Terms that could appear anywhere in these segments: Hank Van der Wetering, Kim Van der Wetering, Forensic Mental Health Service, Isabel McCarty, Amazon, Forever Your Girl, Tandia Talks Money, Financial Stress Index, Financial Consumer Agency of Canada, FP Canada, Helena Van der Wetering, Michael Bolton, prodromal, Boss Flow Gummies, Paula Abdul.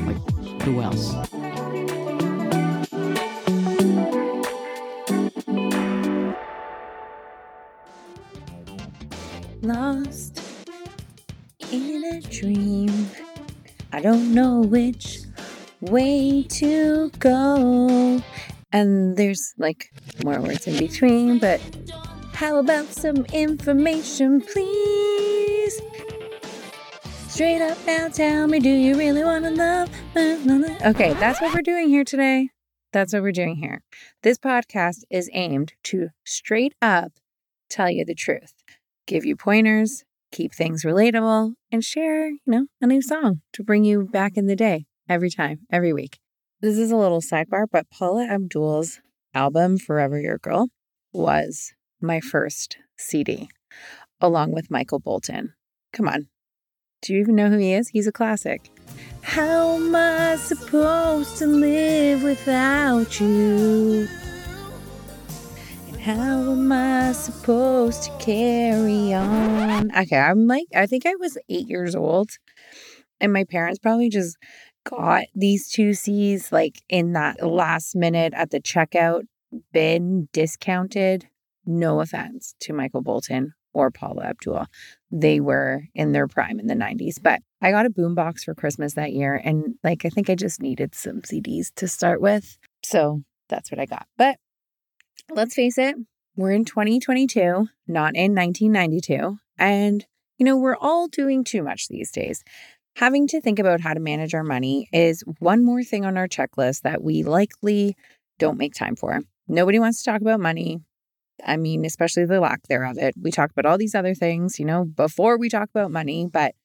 Like, who else? Lost in a dream. I don't know which way to go. And there's like more words in between, but how about some information, please? Straight up now, tell me, do you really want to love? Okay, that's what we're doing here today. That's what we're doing here. This podcast is aimed to straight up tell you the truth, give you pointers, keep things relatable, and share, a new song to bring you back in the day every time, every week. This is a little sidebar, but Paula Abdul's album, Forever Your Girl, was my first CD, along with Michael Bolton. Come on. Do you even know who he is? He's a classic. How am I supposed to live without you? How am I supposed to carry on? Okay, I think I was 8 years old, and my parents probably just got these two C's like in that last minute at the checkout bin, discounted. No offense to Michael Bolton or Paula Abdul. They were in their prime in the 90s, but I got a boombox for Christmas that year, and I think I just needed some CDs to start with. So that's what I got. But let's face it, we're in 2022, not in 1992. And, we're all doing too much these days. Having to think about how to manage our money is one more thing on our checklist that we likely don't make time for. Nobody wants to talk about money. I mean, especially the lack thereof it. We talk about all these other things, before we talk about money, but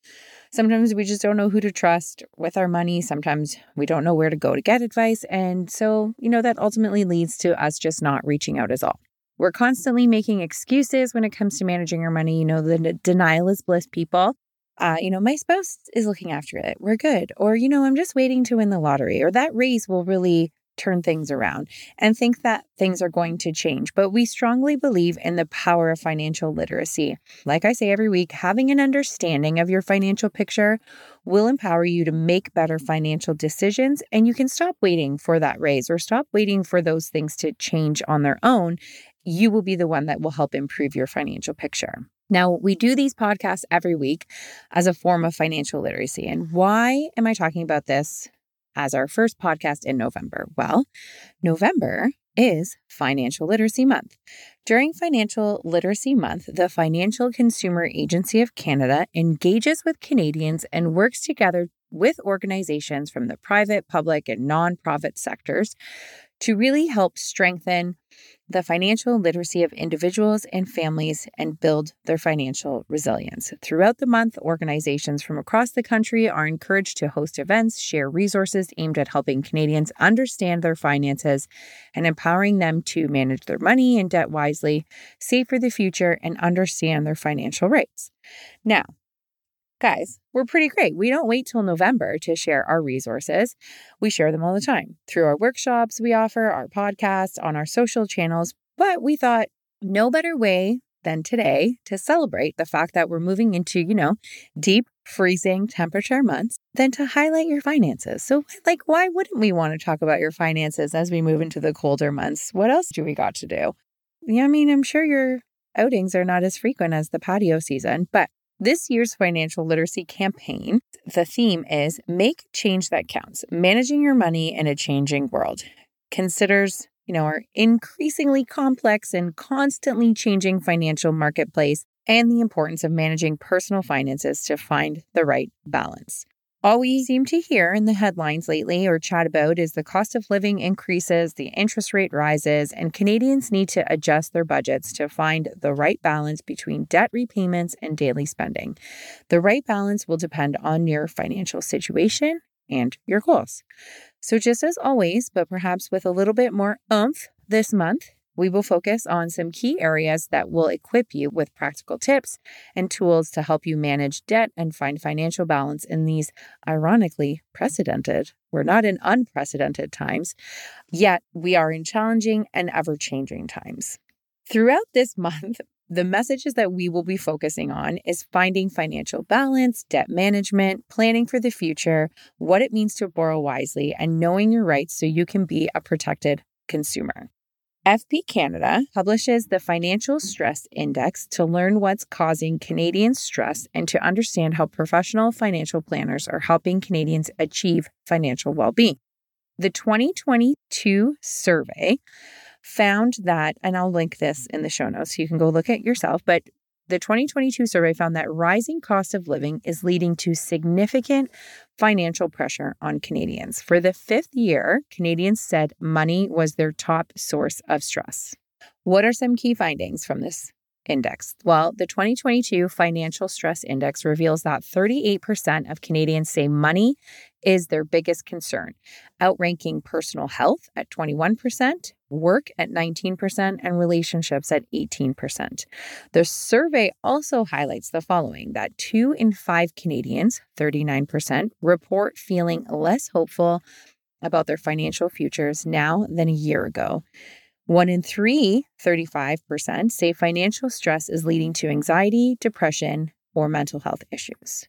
sometimes we just don't know who to trust with our money. Sometimes we don't know where to go to get advice. And so, that ultimately leads to us just not reaching out at all. We're constantly making excuses when it comes to managing our money. The denial is bliss people. My spouse is looking after it. We're good. Or, I'm just waiting to win the lottery, or that raise will really turn things around, and think that things are going to change. But we strongly believe in the power of financial literacy. Like I say every week, having an understanding of your financial picture will empower you to make better financial decisions, and you can stop waiting for that raise or stop waiting for those things to change on their own. You will be the one that will help improve your financial picture. Now, we do these podcasts every week as a form of financial literacy. And why am I talking about this as our first podcast in November? Well, November is Financial Literacy Month. During Financial Literacy Month, the Financial Consumer Agency of Canada engages with Canadians and works together with organizations from the private, public, and nonprofit sectors to really help strengthen the financial literacy of individuals and families and build their financial resilience. Throughout the month, organizations from across the country are encouraged to host events, share resources aimed at helping Canadians understand their finances and empowering them to manage their money and debt wisely, save for the future, and understand their financial rights. Now, guys, we're pretty great. We don't wait till November to share our resources. We share them all the time through our workshops we offer, our podcasts, on our social channels. But we thought no better way than today to celebrate the fact that we're moving into, deep freezing temperature months than to highlight your finances. So why wouldn't we want to talk about your finances as we move into the colder months? What else do we got to do? I'm sure your outings are not as frequent as the patio season, but this year's financial literacy campaign, the theme is Make Change That Counts, Managing Your Money in a Changing World, considers, our increasingly complex and constantly changing financial marketplace and the importance of managing personal finances to find the right balance. All we seem to hear in the headlines lately or chat about is the cost of living increases, the interest rate rises, and Canadians need to adjust their budgets to find the right balance between debt repayments and daily spending. The right balance will depend on your financial situation and your goals. So just as always, but perhaps with a little bit more oomph this month, we will focus on some key areas that will equip you with practical tips and tools to help you manage debt and find financial balance in these ironically precedented, we're not in unprecedented times, yet we are in challenging and ever-changing times. Throughout this month, the messages that we will be focusing on is finding financial balance, debt management, planning for the future, what it means to borrow wisely, and knowing your rights so you can be a protected consumer. FP Canada publishes the Financial Stress Index to learn what's causing Canadian stress and to understand how professional financial planners are helping Canadians achieve financial well-being. The 2022 survey found that, and I'll link this in the show notes so you can go look at it yourself, but the 2022 survey found that rising cost of living is leading to significant financial pressure on Canadians. For the fifth year, Canadians said money was their top source of stress. What are some key findings from this index? Well, the 2022 Financial Stress Index reveals that 38% of Canadians say money is their biggest concern, outranking personal health at 21%, work at 19%, and relationships at 18%. The survey also highlights the following, that 2 in 5 Canadians, 39%, report feeling less hopeful about their financial futures now than a year ago. 1 in 3, 35%, say financial stress is leading to anxiety, depression, or mental health issues.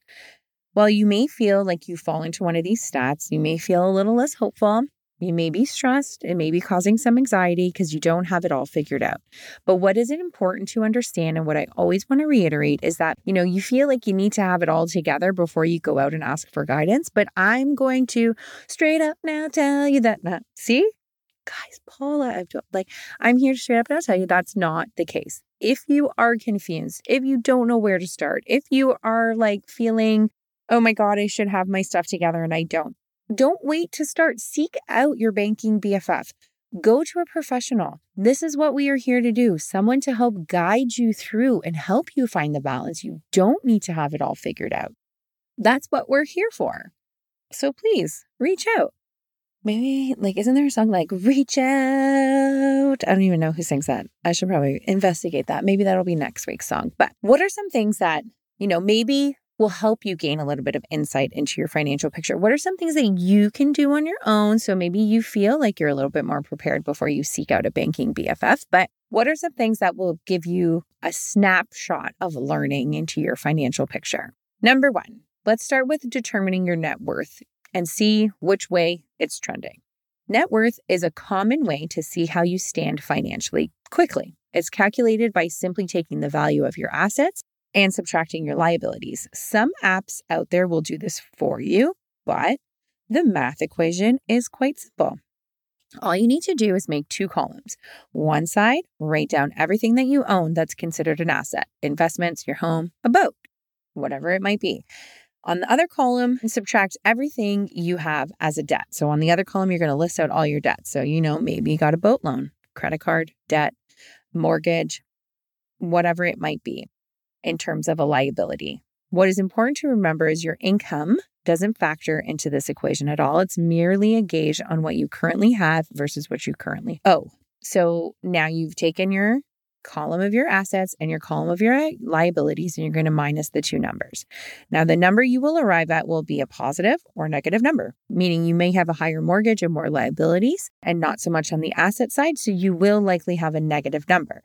While you may feel like you fall into one of these stats, you may feel a little less hopeful, you may be stressed, it may be causing some anxiety because you don't have it all figured out. But what is important to understand, and what I always want to reiterate, is that, you know, you feel like you need to have it all together before you go out and ask for guidance. But I'm going to straight up now tell you that, see? Guys, Paula, I'm here to straight up now tell you that's not the case. If you are confused, if you don't know where to start, if you are feeling, oh my God, I should have my stuff together and I don't wait to start. Seek out your banking BFF. Go to a professional. This is what we are here to do. Someone to help guide you through and help you find the balance. You don't need to have it all figured out. That's what we're here for. So please reach out. Maybe isn't there a song reach out? I don't even know who sings that. I should probably investigate that. Maybe that'll be next week's song. But what are some things that, maybe will help you gain a little bit of insight into your financial picture? What are some things that you can do on your own? So maybe you feel like you're a little bit more prepared before you seek out a banking BFF, but what are some things that will give you a snapshot of learning into your financial picture? Number one, let's start with determining your net worth and see which way it's trending. Net worth is a common way to see how you stand financially quickly. It's calculated by simply taking the value of your assets and subtracting your liabilities. Some apps out there will do this for you, but the math equation is quite simple. All you need to do is make 2 columns. One side, write down everything that you own that's considered an asset, investments, your home, a boat, whatever it might be. On the other column, subtract everything you have as a debt. So on the other column, you're going to list out all your debts. So, maybe you got a boat loan, credit card, debt, mortgage, whatever it might be. In terms of a liability, what is important to remember is your income doesn't factor into this equation at all. It's merely a gauge on what you currently have versus what you currently owe. So now you've taken your column of your assets and your column of your liabilities, and you're going to minus the 2 numbers. Now, the number you will arrive at will be a positive or negative number, meaning you may have a higher mortgage and more liabilities and not so much on the asset side. So you will likely have a negative number.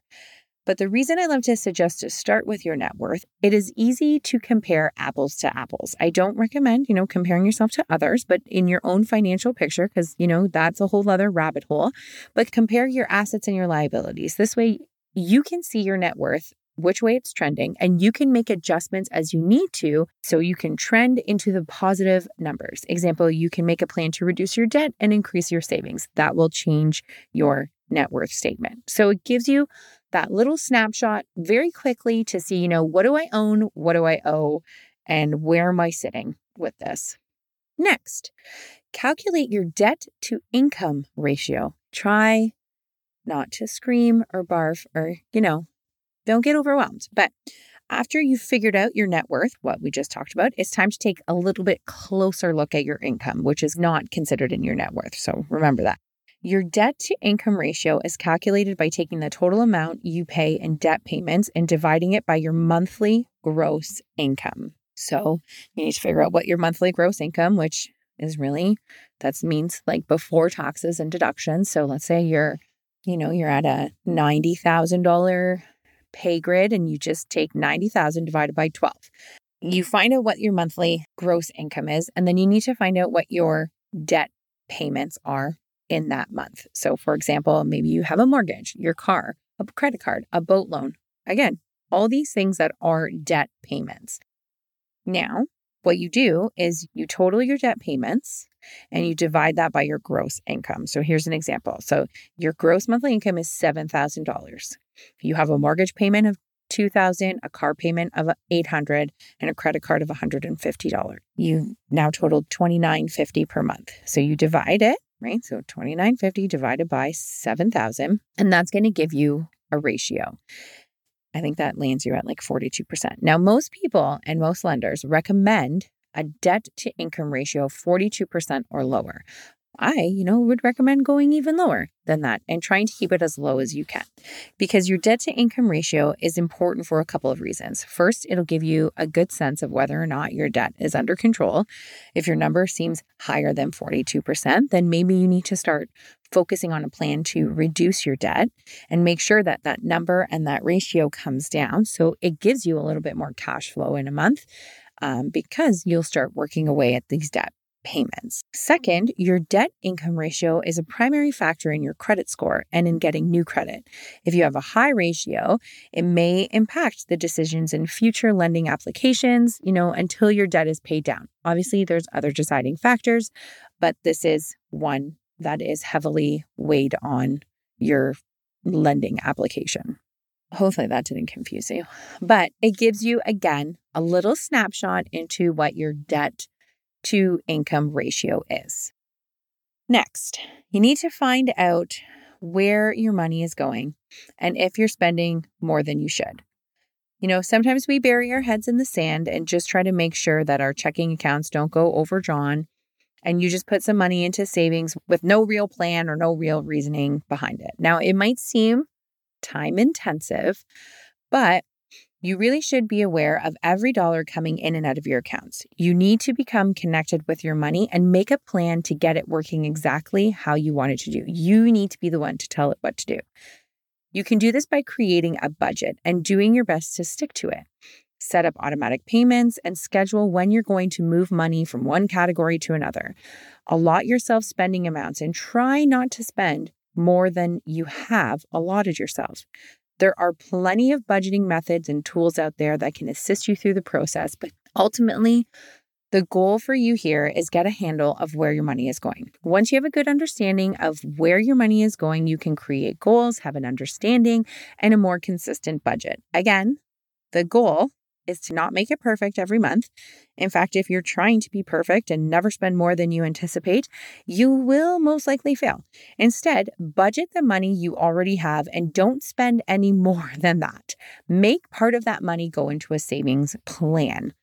But the reason I love to suggest to start with your net worth, it is easy to compare apples to apples. I don't recommend, comparing yourself to others, but in your own financial picture, because, that's a whole other rabbit hole. But compare your assets and your liabilities. This way, you can see your net worth, which way it's trending, and you can make adjustments as you need to so you can trend into the positive numbers. Example, you can make a plan to reduce your debt and increase your savings. That will change your net worth statement. So it gives you that little snapshot very quickly to see, what do I own? What do I owe? And where am I sitting with this? Next, calculate your debt to income ratio. Try not to scream or barf or, don't get overwhelmed, but After you've figured out your net worth, what we just talked about, it's time to take a little bit closer look at your income, which is not considered in your net worth. So remember that. Your debt to income ratio is calculated by taking the total amount you pay in debt payments and dividing it by your monthly gross income. So you need to figure out what your monthly gross income, which is really, that means like before taxes and deductions. So let's say you're at a $90,000 pay grid and you just take 90,000 divided by 12. You find out what your monthly gross income is, and then you need to find out what your debt payments are in that month. So for example, maybe you have a mortgage, your car, a credit card, a boat loan. Again, all these things that are debt payments. Now, what you do is you total your debt payments and you divide that by your gross income. So here's an example. So your gross monthly income is $7,000. You have a mortgage payment of $2,000, a car payment of $800, and a credit card of $150. You now totaled $2,950 per month. So you divide it, right? So $2,950 divided by $7,000, and that's going to give you a ratio. I think that lands you at like 42%. Now, most people and most lenders recommend a debt to income ratio of 42% or lower. I would recommend going even lower than that and trying to keep it as low as you can, because your debt to income ratio is important for a couple of reasons. First, it'll give you a good sense of whether or not your debt is under control. If your number seems higher than 42%, then maybe you need to start focusing on a plan to reduce your debt and make sure that that number and that ratio comes down. So it gives you a little bit more cash flow in a month because you'll start working away at these debt payments. Second, your debt income ratio is a primary factor in your credit score and in getting new credit. If you have a high ratio, it may impact the decisions in future lending applications, until your debt is paid down. Obviously, there's other deciding factors, but this is one that is heavily weighed on your lending application. Hopefully that didn't confuse you, but it gives you, again, a little snapshot into what your debt to income ratio is. Next, you need to find out where your money is going and if you're spending more than you should. Sometimes we bury our heads in the sand and just try to make sure that our checking accounts don't go overdrawn, and you just put some money into savings with no real plan or no real reasoning behind it. Now, it might seem time intensive, but you really should be aware of every dollar coming in and out of your accounts. You need to become connected with your money and make a plan to get it working exactly how you want it to do. You need to be the one to tell it what to do. You can do this by creating a budget and doing your best to stick to it. Set up automatic payments and schedule when you're going to move money from one category to another. Allot yourself spending amounts and try not to spend more than you have allotted yourself. There are plenty of budgeting methods and tools out there that can assist you through the process, but ultimately, the goal for you here is get a handle of where your money is going. Once you have a good understanding of where your money is going, you can create goals, have an understanding, and a more consistent budget. Again, the goal is to not make it perfect every month. In fact, if you're trying to be perfect and never spend more than you anticipate, you will most likely fail. Instead, budget the money you already have and don't spend any more than that. Make part of that money go into a savings plan.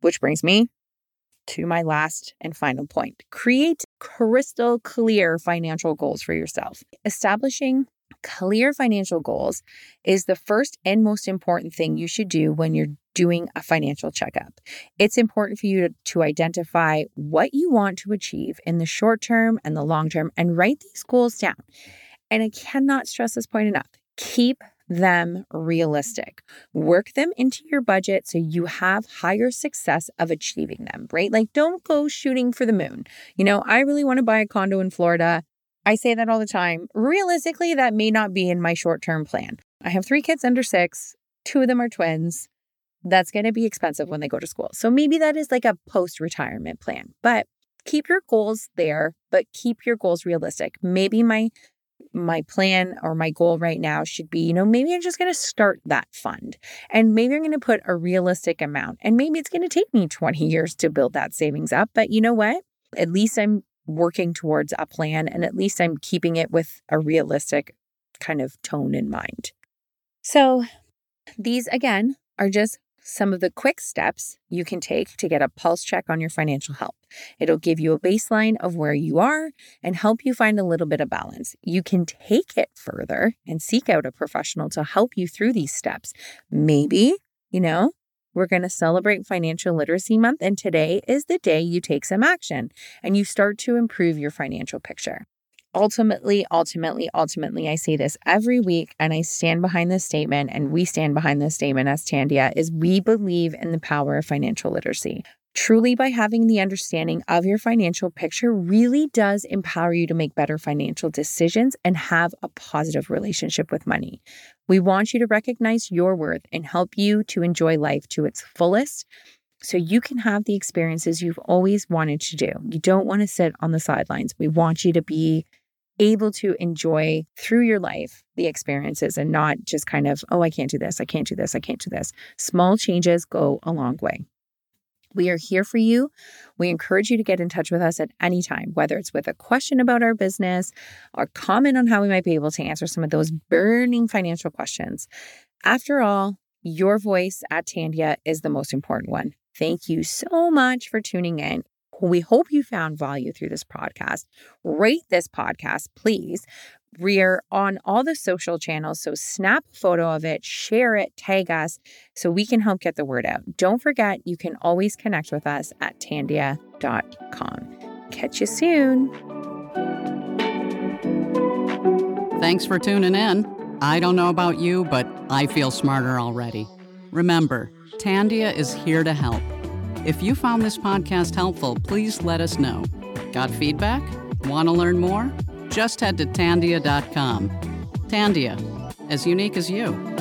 Which brings me to my last and final point. Create crystal clear financial goals for yourself. Establishing clear financial goals is the first and most important thing you should do when you're doing a financial checkup. It's important for you to identify what you want to achieve in the short term and the long term and write these goals down. And I cannot stress this point enough. Keep them realistic. Work them into your budget so you have higher success of achieving them, right? Like, don't go shooting for the moon. I really want to buy a condo in Florida. I say that all the time. Realistically, that may not be in my short-term plan. I have 3 kids under 6. 2 of them are twins. That's going to be expensive when they go to school. So maybe that is like a post-retirement plan. But keep your goals there, but keep your goals realistic. Maybe my plan or my goal right now should be, maybe I'm just going to start that fund, and maybe I'm going to put a realistic amount, and maybe it's going to take me 20 years to build that savings up. But you know what? At least I'm working towards a plan, and at least I'm keeping it with a realistic kind of tone in mind. So these, again, are just some of the quick steps you can take to get a pulse check on your financial health. It'll give you a baseline of where you are and help you find a little bit of balance. You can take it further and seek out a professional to help you through these steps. Maybe, we're going to celebrate Financial Literacy Month, and today is the day you take some action and you start to improve your financial picture. Ultimately, I say this every week, and I stand behind this statement, and we stand behind this statement as Tandia, is we believe in the power of financial literacy. Truly, by having the understanding of your financial picture really does empower you to make better financial decisions and have a positive relationship with money. We want you to recognize your worth and help you to enjoy life to its fullest, so you can have the experiences you've always wanted to do. You don't want to sit on the sidelines. We want you to be able to enjoy through your life the experiences and not just kind of, oh, I can't do this, I can't do this, I can't do this. Small changes go a long way. We are here for you. We encourage you to get in touch with us at any time, whether it's with a question about our business or comment on how we might be able to answer some of those burning financial questions. After all, your voice at Tandia is the most important one. Thank you so much for tuning in. We hope you found value through this podcast. Rate this podcast, please. We are on all the social channels, so snap a photo of it, share it, tag us, so we can help get the word out. Don't forget, you can always connect with us at tandia.com. Catch you soon. Thanks for tuning in. I don't know about you, but I feel smarter already. Remember, Tandia is here to help. If you found this podcast helpful, please let us know. Got feedback? Want to learn more? Just head to Tandia.com. Tandia, as unique as you.